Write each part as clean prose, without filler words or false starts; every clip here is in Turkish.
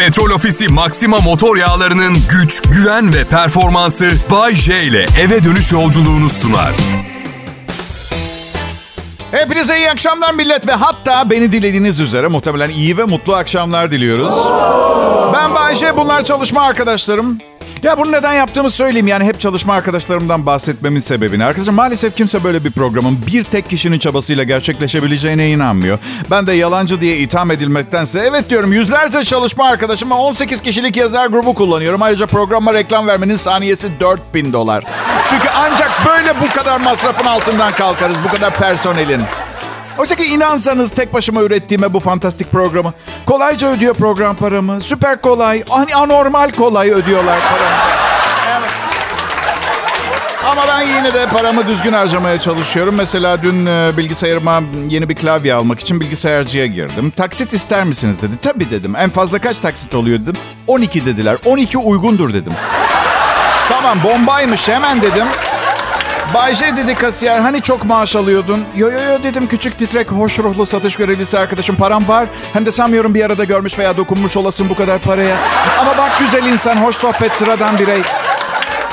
Petrol Ofisi Maxima motor yağlarının güç, güven ve performansı Bayece ile eve dönüş yolculuğunu sunar. Hepinize iyi akşamlar millet ve hatta beni dilediğiniz üzere muhtemelen iyi ve mutlu akşamlar diliyoruz. Ben Bayece, bunlar çalışma arkadaşlarım. Ya bunu neden yaptığımı söyleyeyim. Yani hep çalışma arkadaşlarımdan bahsetmemin sebebini. Arkadaşlar maalesef kimse böyle bir programın bir tek kişinin çabasıyla gerçekleşebileceğine inanmıyor. Ben de yalancı diye itham edilmektense evet diyorum, yüzlerce çalışma arkadaşım ve 18 kişilik yazar grubu kullanıyorum. Ayrıca programa reklam vermenin saniyesi $4.000. Çünkü ancak böyle bu kadar masrafın altından kalkarız, bu kadar personelin. Oysa ki inansanız tek başıma ürettiğime bu fantastik programı. Kolayca ödüyor program paramı. Süper kolay, anormal kolay ödüyorlar paramı. Evet. Ama ben yine de paramı düzgün harcamaya çalışıyorum. Mesela dün bilgisayarıma yeni bir klavye almak için bilgisayarcıya girdim. Taksit ister misiniz dedi. Tabii dedim. En fazla kaç taksit oluyor dedim. 12 dediler. 12 uygundur dedim. Tamam, bombaymış hemen dedim. Bayece dedi kasiyer, hani çok maaş alıyordun? Yo dedim, küçük titrek hoş ruhlu satış görevlisi arkadaşım, param var. Hem de sanmıyorum bir arada görmüş veya dokunmuş olasın bu kadar paraya. Ama bak güzel insan, hoş sohbet, sıradan birey.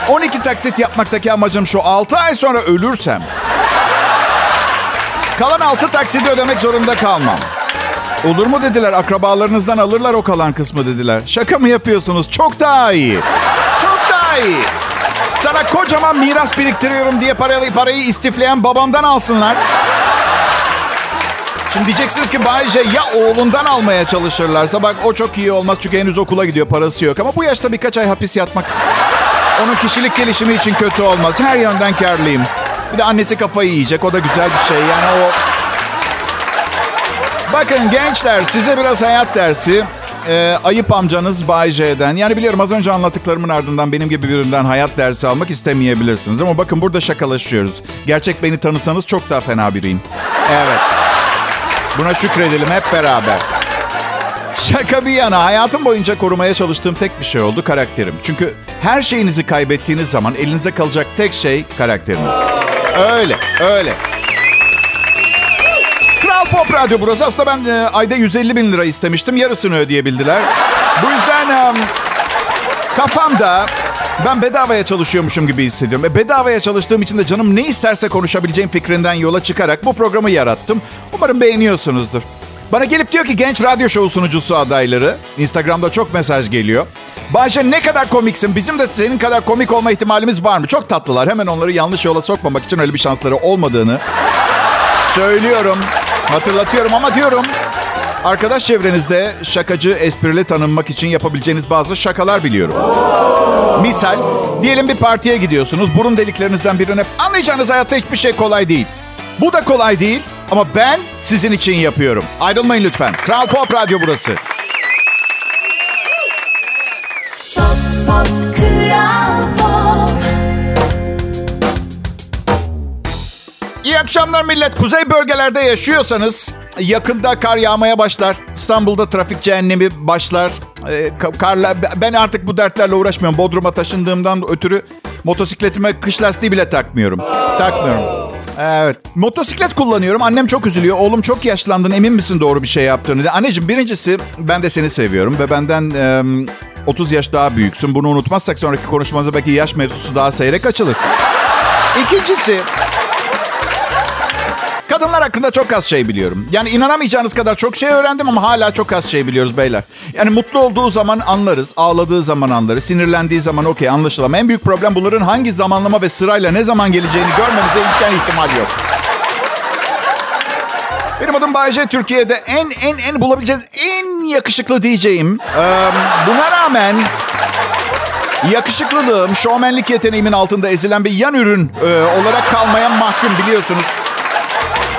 12 taksit yapmaktaki amacım şu, 6 ay sonra ölürsem kalan 6 taksidi ödemek zorunda kalmam. Olur mu dediler, akrabalarınızdan alırlar o kalan kısmı dediler. Şaka mı yapıyorsunuz? Çok daha iyi. Çok daha iyi. Sana kocaman miras biriktiriyorum diye parayı istifleyen babamdan alsınlar. Şimdi diyeceksiniz ki Bayece, ya oğlundan almaya çalışırlarsa? Bak o çok iyi olmaz çünkü henüz okula gidiyor, parası yok. Ama bu yaşta birkaç ay hapis yatmak onun kişilik gelişimi için kötü olmaz. Her yönden kârlıyım. Bir de annesi kafayı yiyecek, o da güzel bir şey. Yani o... Bakın gençler, size biraz hayat dersi. Ayıp amcanız Bayece'den. Yani biliyorum az önce anlattıklarımın ardından benim gibi birinden hayat dersi almak istemeyebilirsiniz. Ama bakın burada şakalaşıyoruz. Gerçek beni tanısanız çok daha fena biriyim. Evet. Buna şükredelim hep beraber. Şaka bir yana, hayatım boyunca korumaya çalıştığım tek bir şey oldu, karakterim. Çünkü her şeyinizi kaybettiğiniz zaman elinize kalacak tek şey karakteriniz. Öyle. Kral Pop Radyo burası. Aslında ben ayda 150 bin lira istemiştim. Yarısını ödeyebildiler. Bu yüzden kafamda ben bedavaya çalışıyormuşum gibi hissediyorum. Bedavaya çalıştığım için de canım ne isterse konuşabileceğim fikrinden yola çıkarak bu programı yarattım. Umarım beğeniyorsunuzdur. Bana gelip diyor ki genç radyo şovu sunucusu adayları. Instagram'da çok mesaj geliyor. Bayece ne kadar komiksin. Bizim de senin kadar komik olma ihtimalimiz var mı? Çok tatlılar. Hemen onları yanlış yola sokmamak için öyle bir şansları olmadığını söylüyorum. Hatırlatıyorum ama diyorum, arkadaş çevrenizde şakacı, esprili tanınmak için yapabileceğiniz bazı şakalar biliyorum. Misal, diyelim bir partiye gidiyorsunuz, burun deliklerinizden birine... Anlayacağınız hayatta hiçbir şey kolay değil. Bu da kolay değil ama ben sizin için yapıyorum. Ayrılmayın lütfen. Kral Pop Radyo burası. Pop, pop, Kral Pop. İyi akşamlar millet. Kuzey bölgelerde yaşıyorsanız yakında kar yağmaya başlar. İstanbul'da trafik cehennemi başlar. Ben artık bu dertlerle uğraşmıyorum. Bodrum'a taşındığımdan ötürü motosikletime kış lastiği bile takmıyorum. Evet. Motosiklet kullanıyorum. Annem çok üzülüyor. Oğlum çok yaşlandın, emin misin doğru bir şey yaptığını diye. Anneciğim, birincisi ben de seni seviyorum ve benden 30 yaş daha büyüksün. Bunu unutmazsak sonraki konuşmamızda belki yaş mevzusu daha seyrek açılır. İkincisi... Kadınlar hakkında çok az şey biliyorum. Yani inanamayacağınız kadar çok şey öğrendim ama hala çok az şey biliyoruz beyler. Yani mutlu olduğu zaman anlarız, ağladığı zaman anlarız, sinirlendiği zaman okey anlaşılalım. En büyük problem bunların hangi zamanlama ve sırayla ne zaman geleceğini görmemize imkan ihtimal yok. Benim adım Bayece, Türkiye'de en bulabileceğiniz en yakışıklı diyeceğim. Buna rağmen... Yakışıklılığım, şovmenlik yeteneğimin altında ezilen bir yan ürün olarak kalmaya mahkum, biliyorsunuz.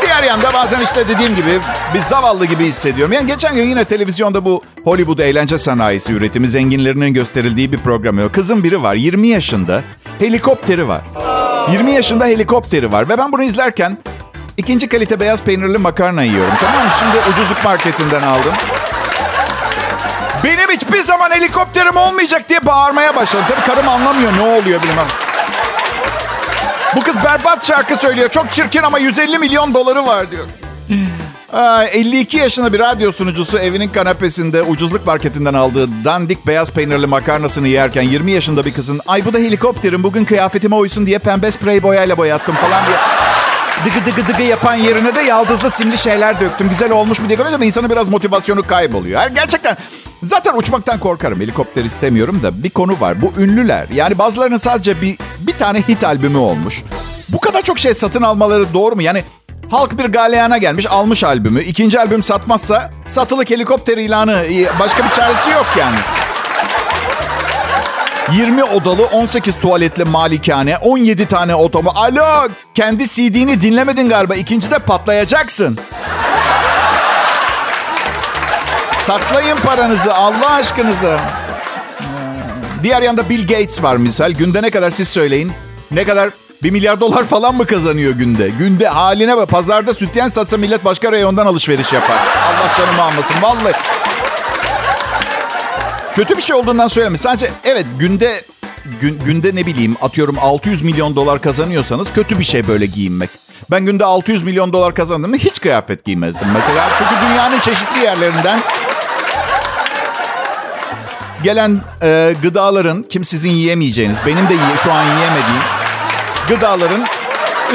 Diğer yanda bazen işte dediğim gibi bir zavallı gibi hissediyorum. Yani geçen gün yine televizyonda bu Hollywood eğlence sanayisi üretimi zenginlerinin gösterildiği bir program yok. Kızın biri var, 20 yaşında helikopteri var. 20 yaşında helikopteri var ve ben bunu izlerken ikinci kalite beyaz peynirli makarna yiyorum. Tamam mı? Şimdi ucuzluk marketinden aldım. Benim hiçbir zaman helikopterim olmayacak diye bağırmaya başladım. Tabii karım anlamıyor, ne oluyor bilmem. Bu kız berbat şarkı söylüyor. Çok çirkin ama $150 milyon var diyor. 52 yaşında bir radyo sunucusu evinin kanapesinde ucuzluk marketinden aldığı dandik beyaz peynirli makarnasını yerken 20 yaşında bir kızın "Ay bu da helikopterim, bugün kıyafetime uysun diye pembe sprey boyayla boyattım" falan diye dıgı dıgı dıgı yapan yerine de yaldızlı simli şeyler döktüm, güzel olmuş mu diye görünce insanın biraz motivasyonu kayboluyor. Yani gerçekten zaten uçmaktan korkarım, helikopter istemiyorum da bir konu var. Bu ünlüler, yani bazılarının sadece bir tane hit albümü olmuş. Bu kadar çok şey satın almaları doğru mu? Yani halk bir galeyana gelmiş, almış albümü. İkinci albüm satmazsa satılık helikopter ilanı, başka bir çaresi yok yani. 20 odalı, 18 tuvaletli malikane, 17 tane otomobil. Alo, kendi CD'ni dinlemedin galiba, ikincide patlayacaksın. Saklayın paranızı Allah aşkınıza. Diğer yanda Bill Gates var misal. Günde ne kadar, siz söyleyin. Ne kadar? 1 milyar dolar falan mı kazanıyor günde? Günde haline bak. Pazarda sütyen satsa millet başka reyondan alışveriş yapar. Allah canımı almasın vallahi. Kötü bir şey olduğundan söylemiyorum. Sadece evet, günde ne bileyim atıyorum 600 milyon dolar kazanıyorsanız kötü bir şey böyle giyinmek. Ben günde 600 milyon dolar kazandım mı hiç kıyafet giymezdim mesela. Çünkü dünyanın çeşitli yerlerinden gelen gıdaların, kim sizin yiyemeyeceğiniz, benim de şu an yiyemediğim gıdaların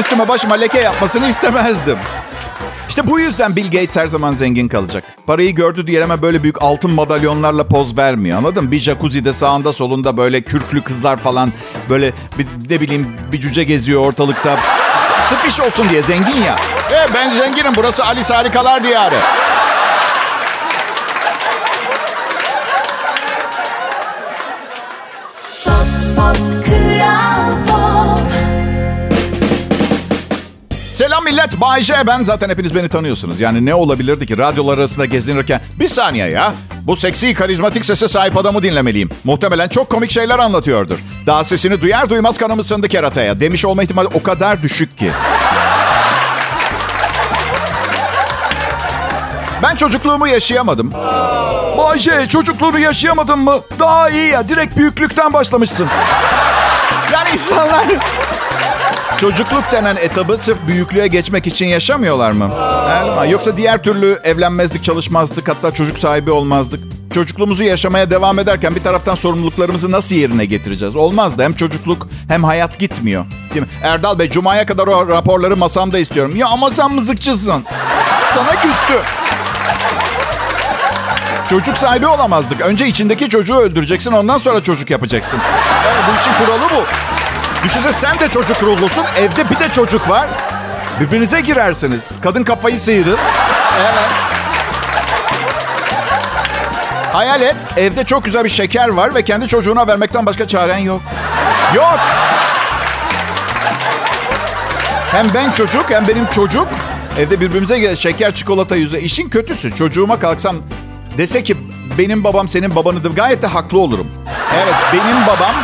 üstüme başıma leke yapmasını istemezdim. İşte bu yüzden Bill Gates her zaman zengin kalacak. Parayı gördü diye hemen böyle büyük altın madalyonlarla poz vermiyor, anladın mı? Bir jacuzzi'de sağında solunda böyle kürklü kızlar falan, böyle ne bileyim bir cüce geziyor ortalıkta. Sıkış olsun diye, zengin ya. Ben zenginim, burası Alice Harikalar Diyarı. Pop, pop, Kral Pop. Selam millet, Bayece ben. Zaten hepiniz beni tanıyorsunuz. Yani ne olabilirdi ki radyolar arasında gezinirken "Bir saniye ya, bu seksi karizmatik sese sahip adamı dinlemeliyim. Muhtemelen çok komik şeyler anlatıyordur. Daha sesini duyar duymaz kanım ısındı kerataya" demiş olma ihtimali o kadar düşük ki. Ben çocukluğumu yaşayamadım. Bayece, çocukluğunu yaşayamadın mı? Daha iyi ya, direkt büyüklükten başlamışsın. Yani insanlar çocukluk denen etabı sırf büyüklüğe geçmek için yaşamıyorlar mı? Yani, yoksa diğer türlü evlenmezdik, çalışmazdık, hatta çocuk sahibi olmazdık. Çocukluğumuzu yaşamaya devam ederken bir taraftan sorumluluklarımızı nasıl yerine getireceğiz? Olmaz da, hem çocukluk hem hayat gitmiyor. Değil mi? Erdal Bey, Cuma'ya kadar o raporları masamda istiyorum. Ya ama sen mızıkçısın. Sana küstü. Çocuk sahibi olamazdık. Önce içindeki çocuğu öldüreceksin, ondan sonra çocuk yapacaksın. Yani bu işin kuralı bu. Düşünsene sen de çocuk ruhlusun, evde bir de çocuk var. Birbirinize girersiniz. Kadın kafayı sıyırır. Evet. Hayal et, evde çok güzel bir şeker var ve kendi çocuğuna vermekten başka çaren yok. Yok. Hem ben çocuk, hem benim çocuk. Evde birbirimize girer, şeker, çikolata yüzü. İşin kötüsü, çocuğuma kalksam dese ki "Benim babam senin babanıdır", gayet de haklı olurum. Evet, benim babam,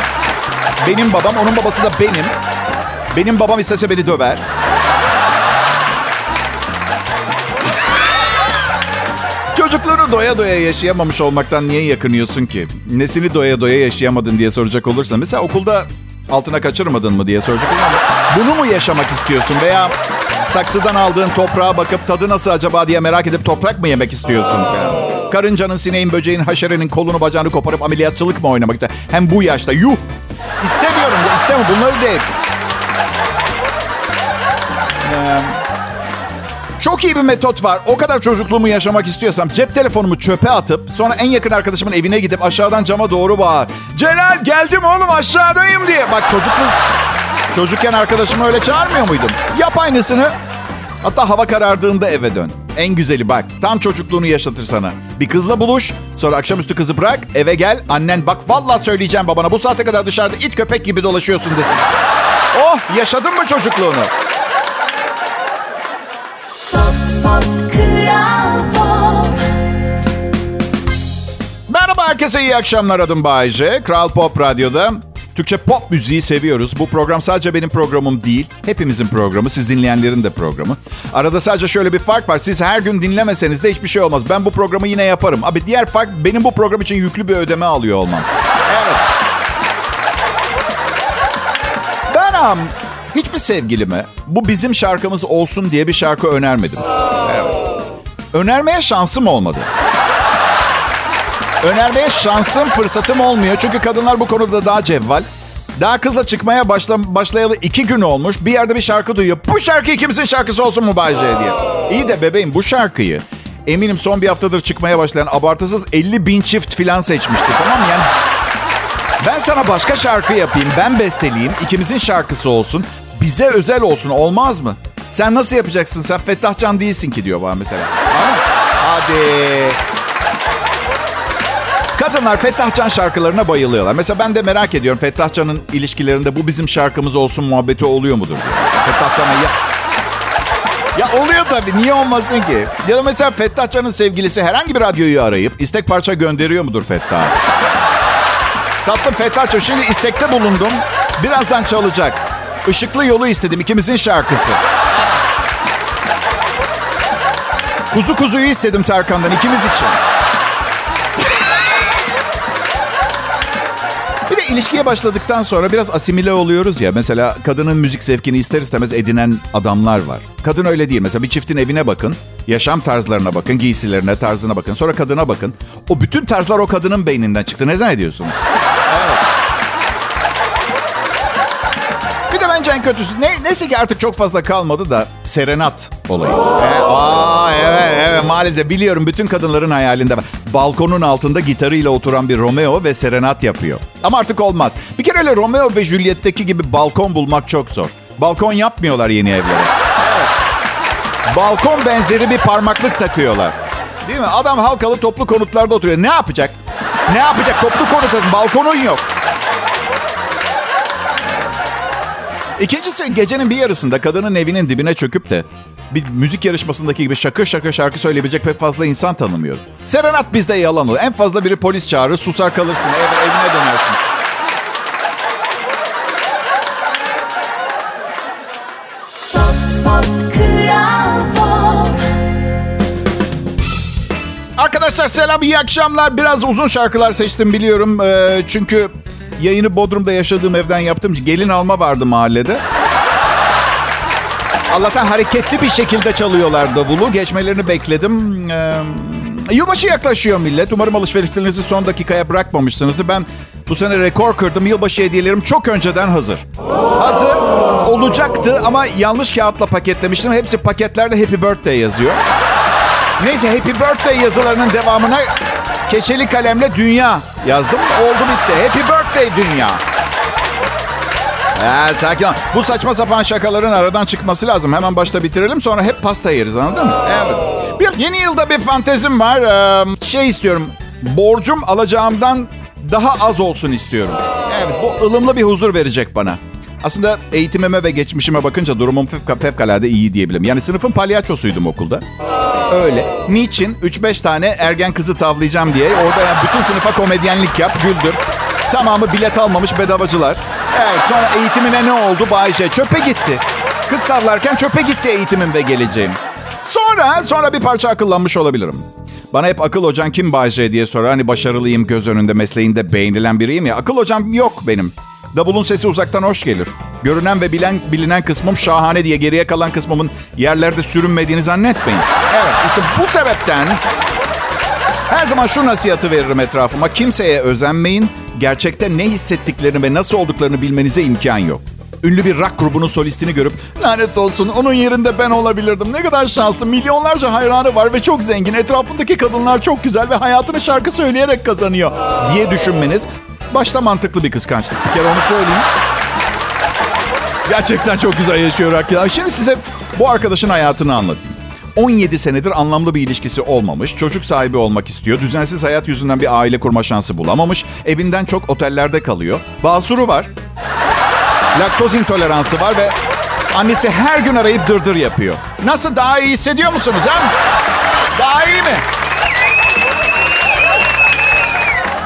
onun babası da benim. Benim babam istese beni döver. Çocukluğunu doya doya yaşayamamış olmaktan niye yakınıyorsun ki? Nesini doya doya yaşayamadın diye soracak olursan, mesela okulda altına kaçırmadın mı diye soracak olursan, bunu mu yaşamak istiyorsun? Veya saksıdan aldığın toprağa bakıp tadı nasıl acaba diye merak edip toprak mı yemek istiyorsun? Karıncanın, sineğin, böceğin, haşerenin kolunu bacağını koparıp ameliyatçılık mı oynamak ister? Hem bu yaşta yuh! İstemiyorum da, istemiyorum. Bunları değil. Çok iyi bir metot var. O kadar çocukluğumu yaşamak istiyorsam cep telefonumu çöpe atıp sonra en yakın arkadaşımın evine gidip aşağıdan cama doğru bağır. "Celal, geldim oğlum, aşağıdayım" diye. Bak, çocukken arkadaşımı öyle çağırmıyor muydum? Yap aynısını. Hatta hava karardığında eve dön. En güzeli bak, tam çocukluğunu yaşatır sana. Bir kızla buluş, sonra akşamüstü kızı bırak, eve gel, annen "Bak vallahi söyleyeceğim babana, bu saate kadar dışarıda it köpek gibi dolaşıyorsun" desin. Oh, yaşadın mı çocukluğunu? Pop, pop, Kral Pop. Merhaba herkese, iyi akşamlar, adım Bayece. Kral Pop Radyo'da Türkçe pop müziği seviyoruz. Bu program sadece benim programım değil, hepimizin programı, siz dinleyenlerin de programı. Arada sadece şöyle bir fark var. Siz her gün dinlemeseniz de hiçbir şey olmaz. Ben bu programı yine yaparım. Abi diğer fark, benim bu program için yüklü bir ödeme alıyor olmam. Evet. Ben hiçbir sevgilime bu bizim şarkımız olsun diye bir şarkı önermedim. Evet. Önermeye şansım olmadı. Önermeye şansım, fırsatım olmuyor. Çünkü kadınlar bu konuda daha cevval. Daha kızla çıkmaya başlayalı 2 gün olmuş. Bir yerde bir şarkı duyuyor. Bu şarkıyı kimsin şarkısı olsun mu Bayece'ye diye. İyi de bebeğim, bu şarkıyı eminim son bir haftadır çıkmaya başlayan abartısız 50.000 çift filan seçmişti, tamam mı? Yani ben sana başka şarkı yapayım, ben besteleyeyim, ikimizin şarkısı olsun, bize özel olsun, olmaz mı? Sen nasıl yapacaksın, sen Fettah Can değilsin ki diyor bana mesela. Ha? Hadi. Kadınlar Fettah Can şarkılarına bayılıyorlar. Mesela ben de merak ediyorum, Fettah Can'ın ilişkilerinde bu bizim şarkımız olsun muhabbeti oluyor mudur? Fettah Can'a ya oluyor tabii, niye olmasın ki? Ya da mesela Fettah Can'ın sevgilisi herhangi bir radyoyu arayıp istek parça gönderiyor mudur Fettah? Tatlım Fettah'cığım, şimdi istekte bulundum. Birazdan çalacak. Işıklı yolu istedim, ikimizin şarkısı. Kuzu kuzuyu istedim Tarkan'dan, ikimiz için. Bir de ilişkiye başladıktan sonra biraz asimile oluyoruz ya. Mesela kadının müzik zevkini ister istemez edinen adamlar var. Kadın öyle değil. Mesela bir çiftin evine bakın. Yaşam tarzlarına bakın, giysilerine, tarzına bakın. Sonra kadına bakın. O bütün tarzlar o kadının beyninden çıktı. Ne zannediyorsunuz? Evet. Bir de bence en kötüsü. Neyse ki artık çok fazla kalmadı da serenat olayı. Evet maalesef biliyorum, bütün kadınların hayalinde var. Balkonun altında gitarıyla oturan bir Romeo ve serenat yapıyor. Ama artık olmaz. Bir kere öyle Romeo ve Juliet'teki gibi balkon bulmak çok zor. Balkon yapmıyorlar yeni evlere. Balkon benzeri bir parmaklık takıyorlar. Değil mi? Adam halkalı toplu konutlarda oturuyor. Ne yapacak? Ne yapacak? Toplu konutasın, balkonun yok. İkincisi, gecenin bir yarısında kadının evinin dibine çöküp de bir müzik yarışmasındaki gibi şakır şakır şarkı söyleyebilecek pek fazla insan tanımıyorum. Serenat bizde yalan olur. En fazla biri polis çağırır, susar kalırsın, evine dönersin. Arkadaşlar selam, iyi akşamlar. Biraz uzun şarkılar seçtim biliyorum. Çünkü yayını Bodrum'da yaşadığım evden yaptım. Gelin alma vardı mahallede. Allah'tan hareketli bir şekilde çalıyorlar davulu. Geçmelerini bekledim. Yılbaşı yaklaşıyor millet. Umarım alışverişlerinizi son dakikaya bırakmamışsınızdır. Ben bu sene rekor kırdım. Yılbaşı hediyelerim çok önceden hazır. Hazır olacaktı ama yanlış kağıtla paketlemiştim. Hepsi paketlerde Happy Birthday yazıyor. Neyse, Happy Birthday yazılarının devamına keçeli kalemle dünya yazdım. Oldu bitti. Happy Birthday dünya. Sakin ol. Bu saçma sapan şakaların aradan çıkması lazım. Hemen başta bitirelim, sonra hep pasta yeriz, anladın mı? Evet. Yeni yılda bir fantezim var. İstiyorum. Borcum alacağımdan daha az olsun istiyorum. Evet, bu ılımlı bir huzur verecek bana. Aslında eğitimime ve geçmişime bakınca durumum fevkalade iyi diyebilirim. Yani sınıfın palyaçosuydum okulda. Öyle. Niçin? 3-5 tane ergen kızı tavlayacağım diye. Orada yani bütün sınıfa komedyenlik yap, güldür. Tamamı bilet almamış bedavacılar. Evet, sonra eğitimine ne oldu Bayece? Çöpe gitti. Kız tavlarken çöpe gitti eğitimim ve geleceğim. Sonra bir parça akıllanmış olabilirim. Bana hep akıl hocan kim Bayece diye sorar. Hani başarılıyım, göz önünde, mesleğinde beğenilen biriyim ya. Akıl hocam yok benim. Davulun sesi uzaktan hoş gelir. Görünen ve bilinen kısmım şahane diye geriye kalan kısmımın yerlerde sürünmediğini zannetmeyin. Evet, işte bu sebepten her zaman şu nasihatı veririm etrafıma. Kimseye özenmeyin. Gerçekte ne hissettiklerini ve nasıl olduklarını bilmenize imkan yok. Ünlü bir rock grubunun solistini görüp lanet olsun onun yerinde ben olabilirdim. Ne kadar şanslı, milyonlarca hayranı var ve çok zengin. Etrafındaki kadınlar çok güzel ve hayatını şarkı söyleyerek kazanıyor diye düşünmeniz başta mantıklı bir kıskançlık. Bir kere onu söyleyeyim. Gerçekten çok güzel yaşıyor arkadaşlar. Şimdi size bu arkadaşın hayatını anlatayım. 17 senedir anlamlı bir ilişkisi olmamış. Çocuk sahibi olmak istiyor. Düzensiz hayat yüzünden bir aile kurma şansı bulamamış. Evinden çok otellerde kalıyor. Basuru var. Laktoz intoleransı var ve annesi her gün arayıp dırdır yapıyor. Nasıl, daha iyi hissediyor musunuz ha? Daha iyi mi?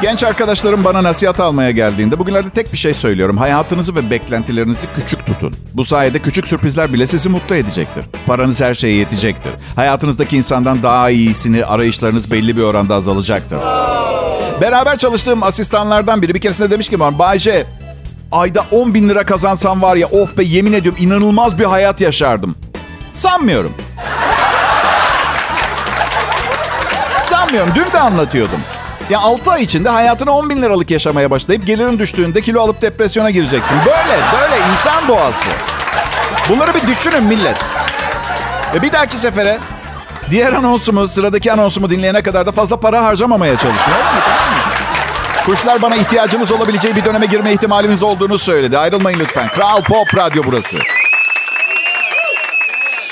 Genç arkadaşlarım bana nasihat almaya geldiğinde bugünlerde tek bir şey söylüyorum. Hayatınızı ve beklentilerinizi küçük tutun. Bu sayede küçük sürprizler bile sizi mutlu edecektir. Paranız her şeye yetecektir. Hayatınızdaki insandan daha iyisini arayışlarınız belli bir oranda azalacaktır. Beraber çalıştığım asistanlardan biri bir keresinde demiş ki bana, Bayece, ayda 10.000 lira kazansam var ya, of be, yemin ediyorum inanılmaz bir hayat yaşardım. Sanmıyorum. inanmıyorum. Dün de anlatıyordum. Ya 6 ay içinde hayatına 10 bin liralık yaşamaya başlayıp gelirin düştüğünde kilo alıp depresyona gireceksin. Böyle insan doğası. Bunları bir düşünün millet. Bir dahaki sefere diğer anonsumu, sıradaki anonsumu dinleyene kadar da fazla para harcamamaya çalışıyorum. Kuşlar bana ihtiyacımız olabileceği bir döneme girme ihtimalimiz olduğunu söyledi. Ayrılmayın lütfen. Kral Pop Radyo burası.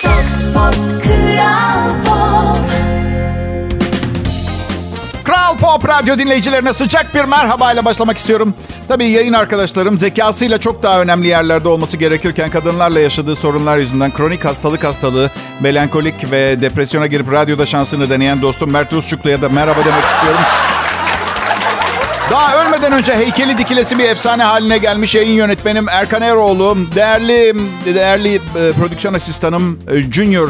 Pop, pop, Kral Pop. Kral Pop Radyo dinleyicilerine sıcak bir merhabayla başlamak istiyorum. Tabii yayın arkadaşlarım zekasıyla çok daha önemli yerlerde olması gerekirken kadınlarla yaşadığı sorunlar yüzünden kronik hastalığı, melankolik ve depresyona girip radyoda şansını deneyen dostum Mert Rusçuklu'ya da merhaba demek istiyorum. Daha ölmeden önce heykeli dikilesi bir efsane haline gelmiş yayın yönetmenim Erkan Eroğlu, değerli prodüksiyon asistanım Junior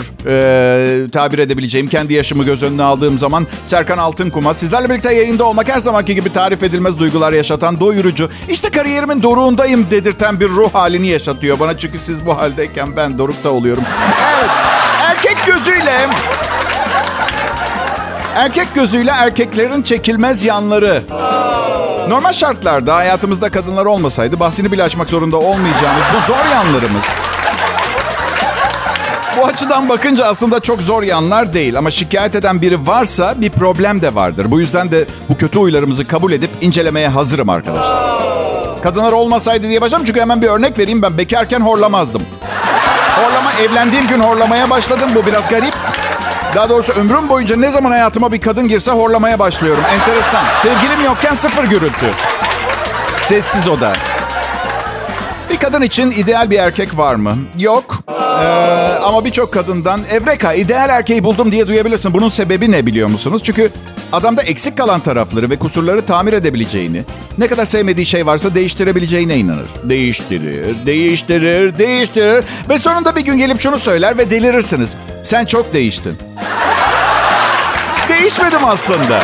tabir edebileceğim, kendi yaşımı göz önüne aldığım zaman Serkan Altınkuma. Sizlerle birlikte yayında olmak her zamanki gibi tarif edilmez duygular yaşatan, doyurucu, işte kariyerimin doruğundayım dedirten bir ruh halini yaşatıyor bana. Çünkü siz bu haldeyken ben dorukta oluyorum. Evet, erkek gözüyle erkeklerin çekilmez yanları. Normal şartlarda hayatımızda kadınlar olmasaydı bahsini bile açmak zorunda olmayacağımız bu zor yanlarımız. Bu açıdan bakınca aslında çok zor yanlar değil. Ama şikayet eden biri varsa bir problem de vardır. Bu yüzden de bu kötü huylarımızı kabul edip incelemeye hazırım arkadaşlar. Kadınlar olmasaydı diye başladım çünkü hemen bir örnek vereyim. Ben bekarken horlamazdım. Evlendiğim gün horlamaya başladım. Bu biraz garip. Daha doğrusu ömrüm boyunca ne zaman hayatıma bir kadın girse horlamaya başlıyorum. Enteresan. Sevgilim yokken sıfır gürültü. Sessiz oda. Bir kadın için ideal bir erkek var mı? Yok. Ama birçok kadından evreka ideal erkeği buldum diye duyabilirsin. Bunun sebebi ne biliyor musunuz? Çünkü adamda eksik kalan tarafları ve kusurları tamir edebileceğini, ne kadar sevmediği şey varsa değiştirebileceğine inanır. Değiştirir. Ve sonunda bir gün gelip şunu söyler ve delirirsiniz. Sen çok değiştin. Değişmedim aslında.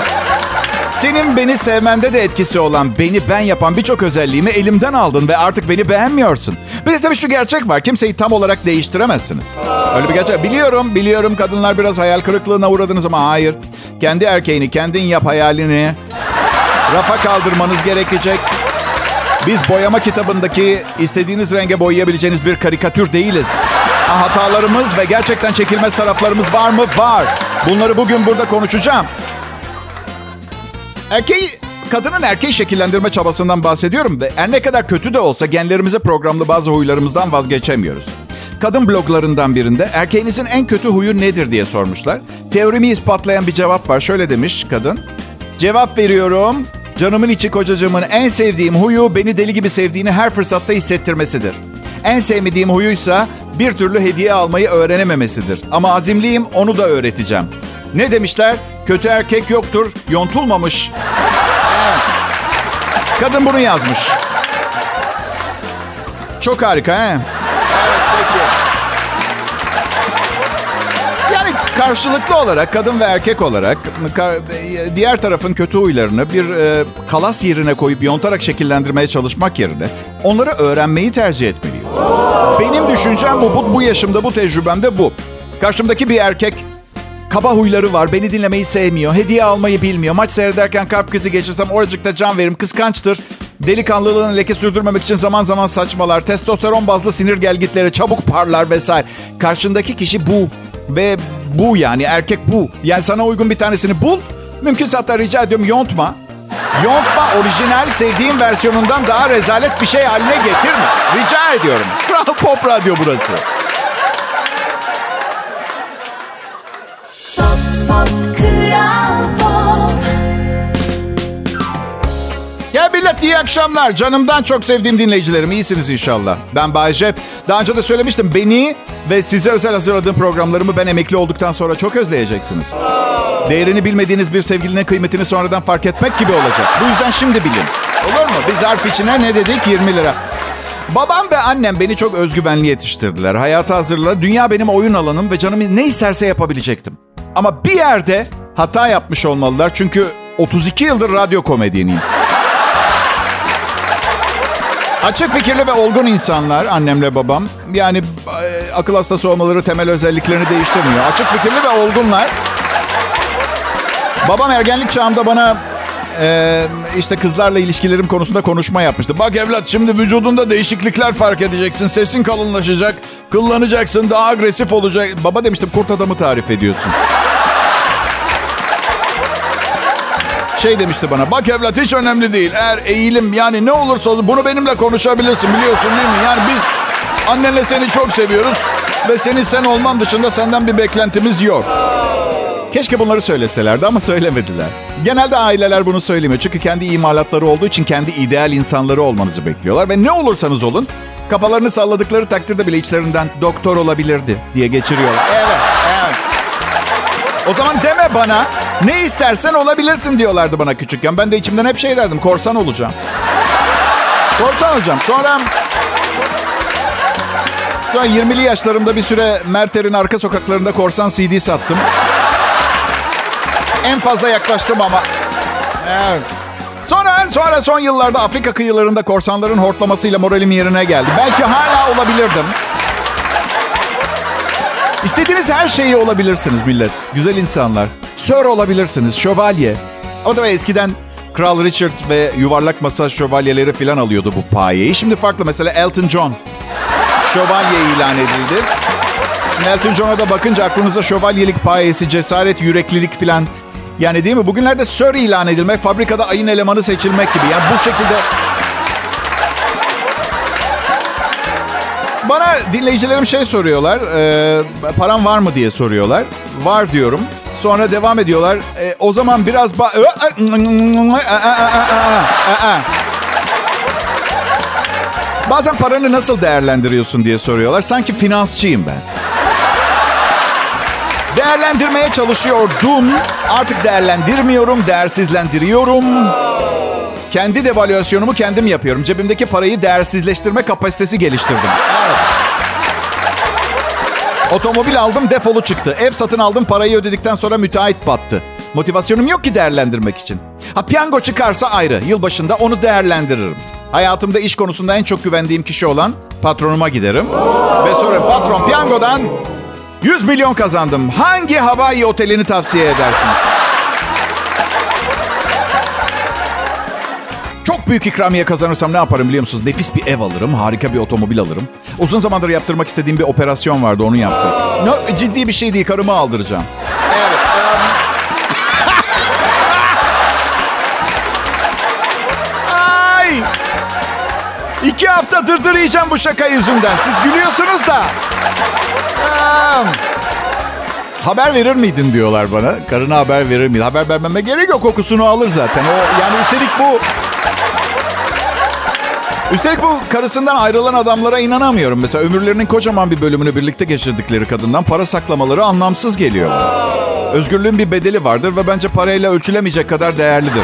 Senin beni sevmende de etkisi olan, beni ben yapan birçok özelliğimi elimden aldın ve artık beni beğenmiyorsun. Bir de tabii şu gerçek var, kimseyi tam olarak değiştiremezsiniz. Öyle bir gerçek. Biliyorum kadınlar biraz hayal kırıklığına uğradınız ama hayır. Kendi erkeğini, kendin yap hayalini rafa kaldırmanız gerekecek. Biz boyama kitabındaki istediğiniz renge boyayabileceğiniz bir karikatür değiliz. Hatalarımız ve gerçekten çekilmez taraflarımız var mı? Var. Bunları bugün burada konuşacağım. Kadının erkeği şekillendirme çabasından bahsediyorum ve her ne kadar kötü de olsa genlerimize programlı bazı huylarımızdan vazgeçemiyoruz. Kadın bloglarından birinde erkeğinizin en kötü huyu nedir diye sormuşlar. Teorimi ispatlayan bir cevap var. Şöyle demiş kadın. Cevap veriyorum. Canımın içi kocacığımın en sevdiğim huyu beni deli gibi sevdiğini her fırsatta hissettirmesidir. En sevmediğim huyuysa bir türlü hediye almayı öğrenememesidir. Ama azimliyim, onu da öğreteceğim. Ne demişler? Kötü erkek yoktur, yontulmamış. Evet. Kadın bunu yazmış. Çok harika he? Evet, peki. Yani karşılıklı olarak, kadın ve erkek olarak diğer tarafın kötü huylarını bir kalas yerine koyup yontarak şekillendirmeye çalışmak yerine onları öğrenmeyi tercih etmeliyiz. Benim düşüncem bu yaşımda, bu tecrübemde bu. Karşımdaki bir erkek kaba huyları var, beni dinlemeyi sevmiyor, hediye almayı bilmiyor, maç seyrederken kalp krizi geçirsem oracıkta can veririm, kıskançtır, delikanlılığını leke sürdürmemek için zaman zaman saçmalar, testosteron bazlı sinir gelgitlere çabuk parlar vesaire. Karşındaki kişi bu ve bu yani erkek bu. Yani sana uygun bir tanesini bul, mümkünse hatta rica ediyorum yontma. Yontma, orijinal sevdiğim versiyonundan daha rezalet bir şey haline getirme. Rica ediyorum. Kral Pop Radyo burası. Ya millet iyi akşamlar. Canımdan çok sevdiğim dinleyicilerim. İyisiniz inşallah. Ben Bayece. Daha önce de söylemiştim. Beni ve size özel hazırladığım programlarımı ben emekli olduktan sonra çok özleyeceksiniz. Değerini bilmediğiniz bir sevgilinin kıymetini sonradan fark etmek gibi olacak. Bu yüzden şimdi bilin. Olur mu? Biz zarf içine ne dedik? 20 lira. Babam ve annem beni çok özgüvenli yetiştirdiler. Hayata hazırladılar. Dünya benim oyun alanım ve canım ne isterse yapabilecektim. Ama bir yerde hata yapmış olmalılar. Çünkü 32 yıldır radyo komedyeniyim. Açık fikirli ve olgun insanlar annemle babam. Yani akıl hastası olmaları temel özelliklerini değiştirmiyor. Açık fikirli ve olgunlar. Babam ergenlik çağımda bana işte kızlarla ilişkilerim konusunda konuşma yapmıştı. Bak evlat, şimdi vücudunda değişiklikler fark edeceksin. Sesin kalınlaşacak, kıllanacaksın, daha agresif olacak. Baba demiştim, kurt adamı tarif ediyorsun. Şey demişti bana, bak evlat hiç önemli değil. Eğer eğilim, yani ne olursa olsun, bunu benimle konuşabilirsin, biliyorsun değil mi? Yani biz annenle seni çok seviyoruz ve senin sen olman dışında senden bir beklentimiz yok. Keşke bunları söyleselerdi ama söylemediler. Genelde aileler bunu söylemiyor. Çünkü kendi imalatları olduğu için kendi ideal insanları olmanızı bekliyorlar. Ve ne olursanız olun, kafalarını salladıkları takdirde bile içlerinden doktor olabilirdi diye geçiriyorlar. Evet, evet. O zaman deme bana, ne istersen olabilirsin diyorlardı bana küçükken. Ben de içimden hep şey derdim, korsan olacağım. Korsan olacağım. Sonra 20'li yaşlarımda bir süre Merter'in arka sokaklarında korsan CD sattım. En fazla yaklaştım ama. Evet. Sonra son yıllarda Afrika kıyılarında korsanların hortlamasıyla moralim yerine geldi. Belki hala olabilirdim. İstediğiniz her şeyi olabilirsiniz millet. Güzel insanlar. Sör olabilirsiniz, şövalye. O da eskiden Kral Richard ve yuvarlak masa şövalyeleri falan alıyordu bu payeyi. Şimdi farklı, mesela Elton John şövalye ilan edildi. Şimdi Elton John'a da bakınca aklınıza şövalyelik payesi, cesaret, yüreklilik falan. Yani değil mi? Bugünlerde sör ilan edilmek, fabrikada ayın elemanı seçilmek gibi. Yani bu şekilde... Bana dinleyicilerim şey soruyorlar, param var mı diye soruyorlar. Var diyorum. Sonra devam ediyorlar. O zaman biraz... Bazen paranı nasıl değerlendiriyorsun diye soruyorlar. Sanki finansçıyım ben. Değerlendirmeye çalışıyordum. Artık değerlendirmiyorum, değersizlendiriyorum. Kendi devalüasyonumu kendim yapıyorum. Cebimdeki parayı değersizleştirme kapasitesi geliştirdim. Evet. Otomobil aldım, defolu çıktı. Ev satın aldım, parayı ödedikten sonra müteahhit battı. Motivasyonum yok ki değerlendirmek için. Ha, piyango çıkarsa ayrı. Yılbaşında onu değerlendiririm. Hayatımda iş konusunda en çok güvendiğim kişi olan patronuma giderim. Ve sorarım, patron piyangodan 100 milyon kazandım. Hangi Hawaii otelini tavsiye edersiniz? Çok büyük ikramiye kazanırsam ne yaparım biliyor musunuz? Nefis bir ev alırım, harika bir otomobil alırım. Uzun zamandır yaptırmak istediğim bir operasyon vardı, onu yaptım. No, ciddi bir şey değil, karımı aldıracağım. Evet. Ay! 2 hafta dırdır yiyeceğim bu şaka yüzünden. Siz gülüyorsunuz da. Haber verir miydin diyorlar bana. Karına haber verir miydin? Haber vermeme gerek yok. Kokusunu alır zaten. O, yani üstelik bu karısından ayrılan adamlara inanamıyorum. Mesela ömürlerinin kocaman bir bölümünü birlikte geçirdikleri kadından para saklamaları anlamsız geliyor. Özgürlüğün bir bedeli vardır ve bence parayla ölçülemeyecek kadar değerlidir.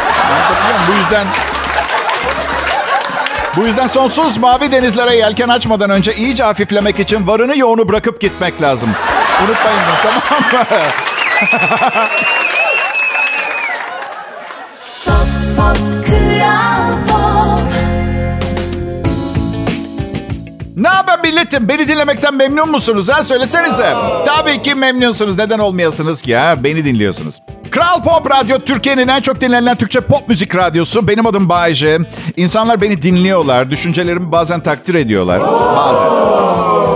Bu yüzden sonsuz mavi denizlere yelken açmadan önce iyice hafiflemek için varını yoğunu bırakıp gitmek lazım. Unutmayın bunu, tamam mı? Pop, pop, Kral Pop. Ne haber milletim? Beni dinlemekten memnun musunuz? Ha? Söylesenize. Tabii ki memnunsunuz. Neden olmayasınız ki? Ha? Beni dinliyorsunuz. Kral Pop Radyo, Türkiye'nin en çok dinlenen Türkçe pop müzik radyosu. Benim adım Bayece. İnsanlar beni dinliyorlar. Düşüncelerimi bazen takdir ediyorlar. Bazen.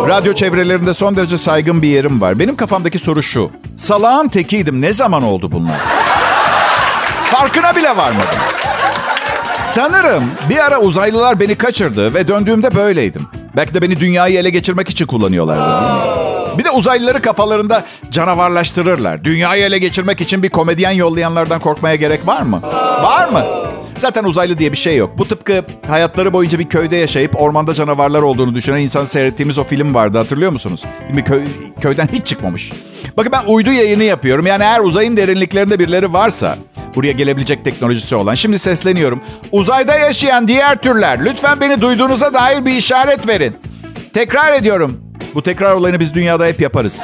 Radyo çevrelerinde son derece saygın bir yerim var. Benim kafamdaki soru şu. Salağın tekiydim. Ne zaman oldu bunlar? Farkına bile varmadım. Sanırım bir ara uzaylılar beni kaçırdı ve döndüğümde böyleydim. Belki de beni dünyayı ele geçirmek için kullanıyorlardı. Bir de uzaylıları kafalarında canavarlaştırırlar. Dünyayı ele geçirmek için bir komedyen yollayanlardan korkmaya gerek var mı? Var mı? Zaten uzaylı diye bir şey yok. Bu tıpkı hayatları boyunca bir köyde yaşayıp ormanda canavarlar olduğunu düşünen insan seyrettiğimiz o film vardı, hatırlıyor musunuz? Köyden hiç çıkmamış. Bakın ben uydu yayını yapıyorum. Yani eğer uzayın derinliklerinde birileri varsa... Buraya gelebilecek teknolojisi olan. Şimdi sesleniyorum. Uzayda yaşayan diğer türler, lütfen beni duyduğunuza dair bir işaret verin. Tekrar ediyorum. Bu tekrar olayını biz dünyada hep yaparız.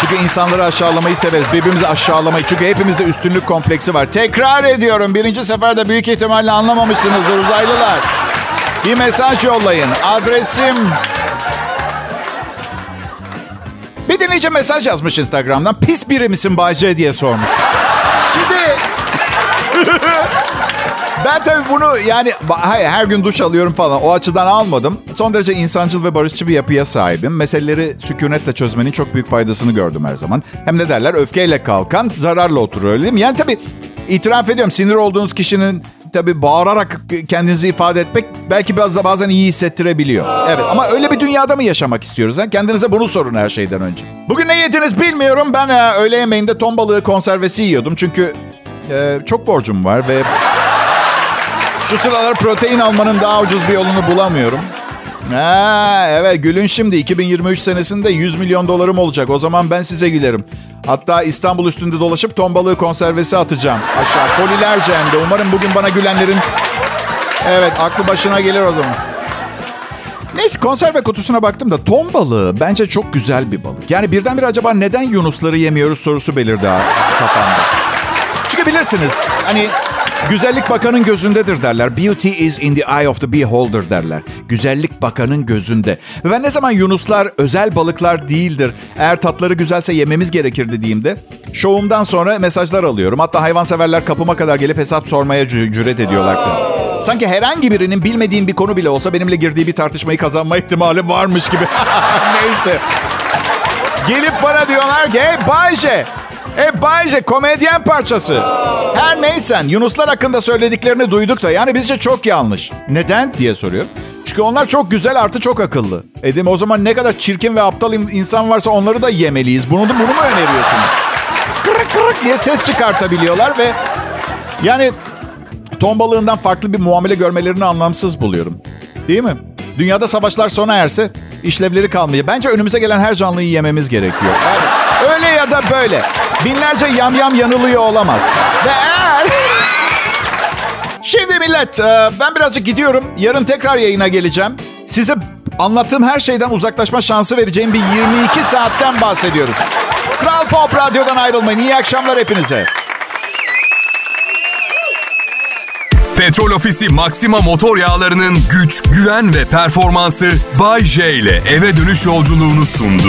Çünkü insanları aşağılamayı severiz. Birbirimizi aşağılamayı. Çünkü hepimizde üstünlük kompleksi var. Tekrar ediyorum. 1. seferde büyük ihtimalle anlamamışsınızdır uzaylılar. Bir mesaj yollayın. Adresim... Bir dinleyici mesaj yazmış Instagram'dan. Pis biri misin Bahçe diye sormuş. Şimdi... Ben tabii bunu yani her gün duş alıyorum falan o açıdan almadım. Son derece insancıl ve barışçı bir yapıya sahibim. Meseleleri sükunetle çözmenin çok büyük faydasını gördüm her zaman. Hem ne derler, öfkeyle kalkan zararla oturur, öyle değil mi? Yani tabii itiraf ediyorum, sinir olduğunuz kişinin tabii bağırarak kendinizi ifade etmek belki bazen iyi hissettirebiliyor. Evet, ama öyle bir dünyada mı yaşamak istiyoruz? He? Kendinize bunu sorun her şeyden önce. Bugün ne yediniz bilmiyorum. Ben öğle yemeğinde ton balığı konservesi yiyordum. Çünkü çok borcum var ve şu sıralar protein almanın daha ucuz bir yolunu bulamıyorum. Evet, gülün şimdi. 2023 senesinde 100 milyon dolarım olacak. O zaman ben size gülerim. Hatta İstanbul üstünde dolaşıp ton balığı konservesi atacağım. Aşağı polilerce hem de. Umarım bugün bana gülenlerin... Evet, aklı başına gelir o zaman. Neyse, konserve kutusuna baktım da ton balığı bence çok güzel bir balık. Yani birdenbire acaba neden yunusları yemiyoruz sorusu belirdi kafamda. Çıkabilirsiniz. Hani... Güzellik bakanın gözündedir derler. Beauty is in the eye of the beholder derler. Güzellik bakanın gözünde. Ve ben ne zaman yunuslar özel balıklar değildir, eğer tatları güzelse yememiz gerekir dediğimde şovumdan sonra mesajlar alıyorum. Hatta hayvanseverler kapıma kadar gelip hesap sormaya cüret ediyorlar. Sanki herhangi birinin bilmediğim bir konu bile olsa benimle girdiği bir tartışmayı kazanma ihtimali varmış gibi. Neyse. Gelip bana diyorlar ki, hey Bayece. Bayece komedyen parçası. Her neysen yunuslar hakkında söylediklerini duyduk da yani bizce çok yanlış. Neden diye soruyor. Çünkü onlar çok güzel artı çok akıllı. O zaman ne kadar çirkin ve aptal insan varsa onları da yemeliyiz. Bunu mu öneriyorsunuz? Kırık kırık diye ses çıkartabiliyorlar ve yani ton balığından farklı bir muamele görmelerini anlamsız buluyorum. Değil mi? Dünyada savaşlar sona erse işlevleri kalmıyor. Bence önümüze gelen her canlıyı yememiz gerekiyor. Yani öyle ya da böyle. Binlerce yamyam yanılıyor olamaz. Ve eğer... Şimdi millet, ben birazcık gidiyorum. Yarın tekrar yayına geleceğim. Size anlattığım her şeyden uzaklaşma şansı vereceğim bir 22 saatten bahsediyoruz. Kral Pop Radyo'dan ayrılmayın. İyi akşamlar hepinize. Petrol Ofisi Maxima motor yağlarının güç, güven ve performansı Bay J ile eve dönüş yolculuğunu sundu.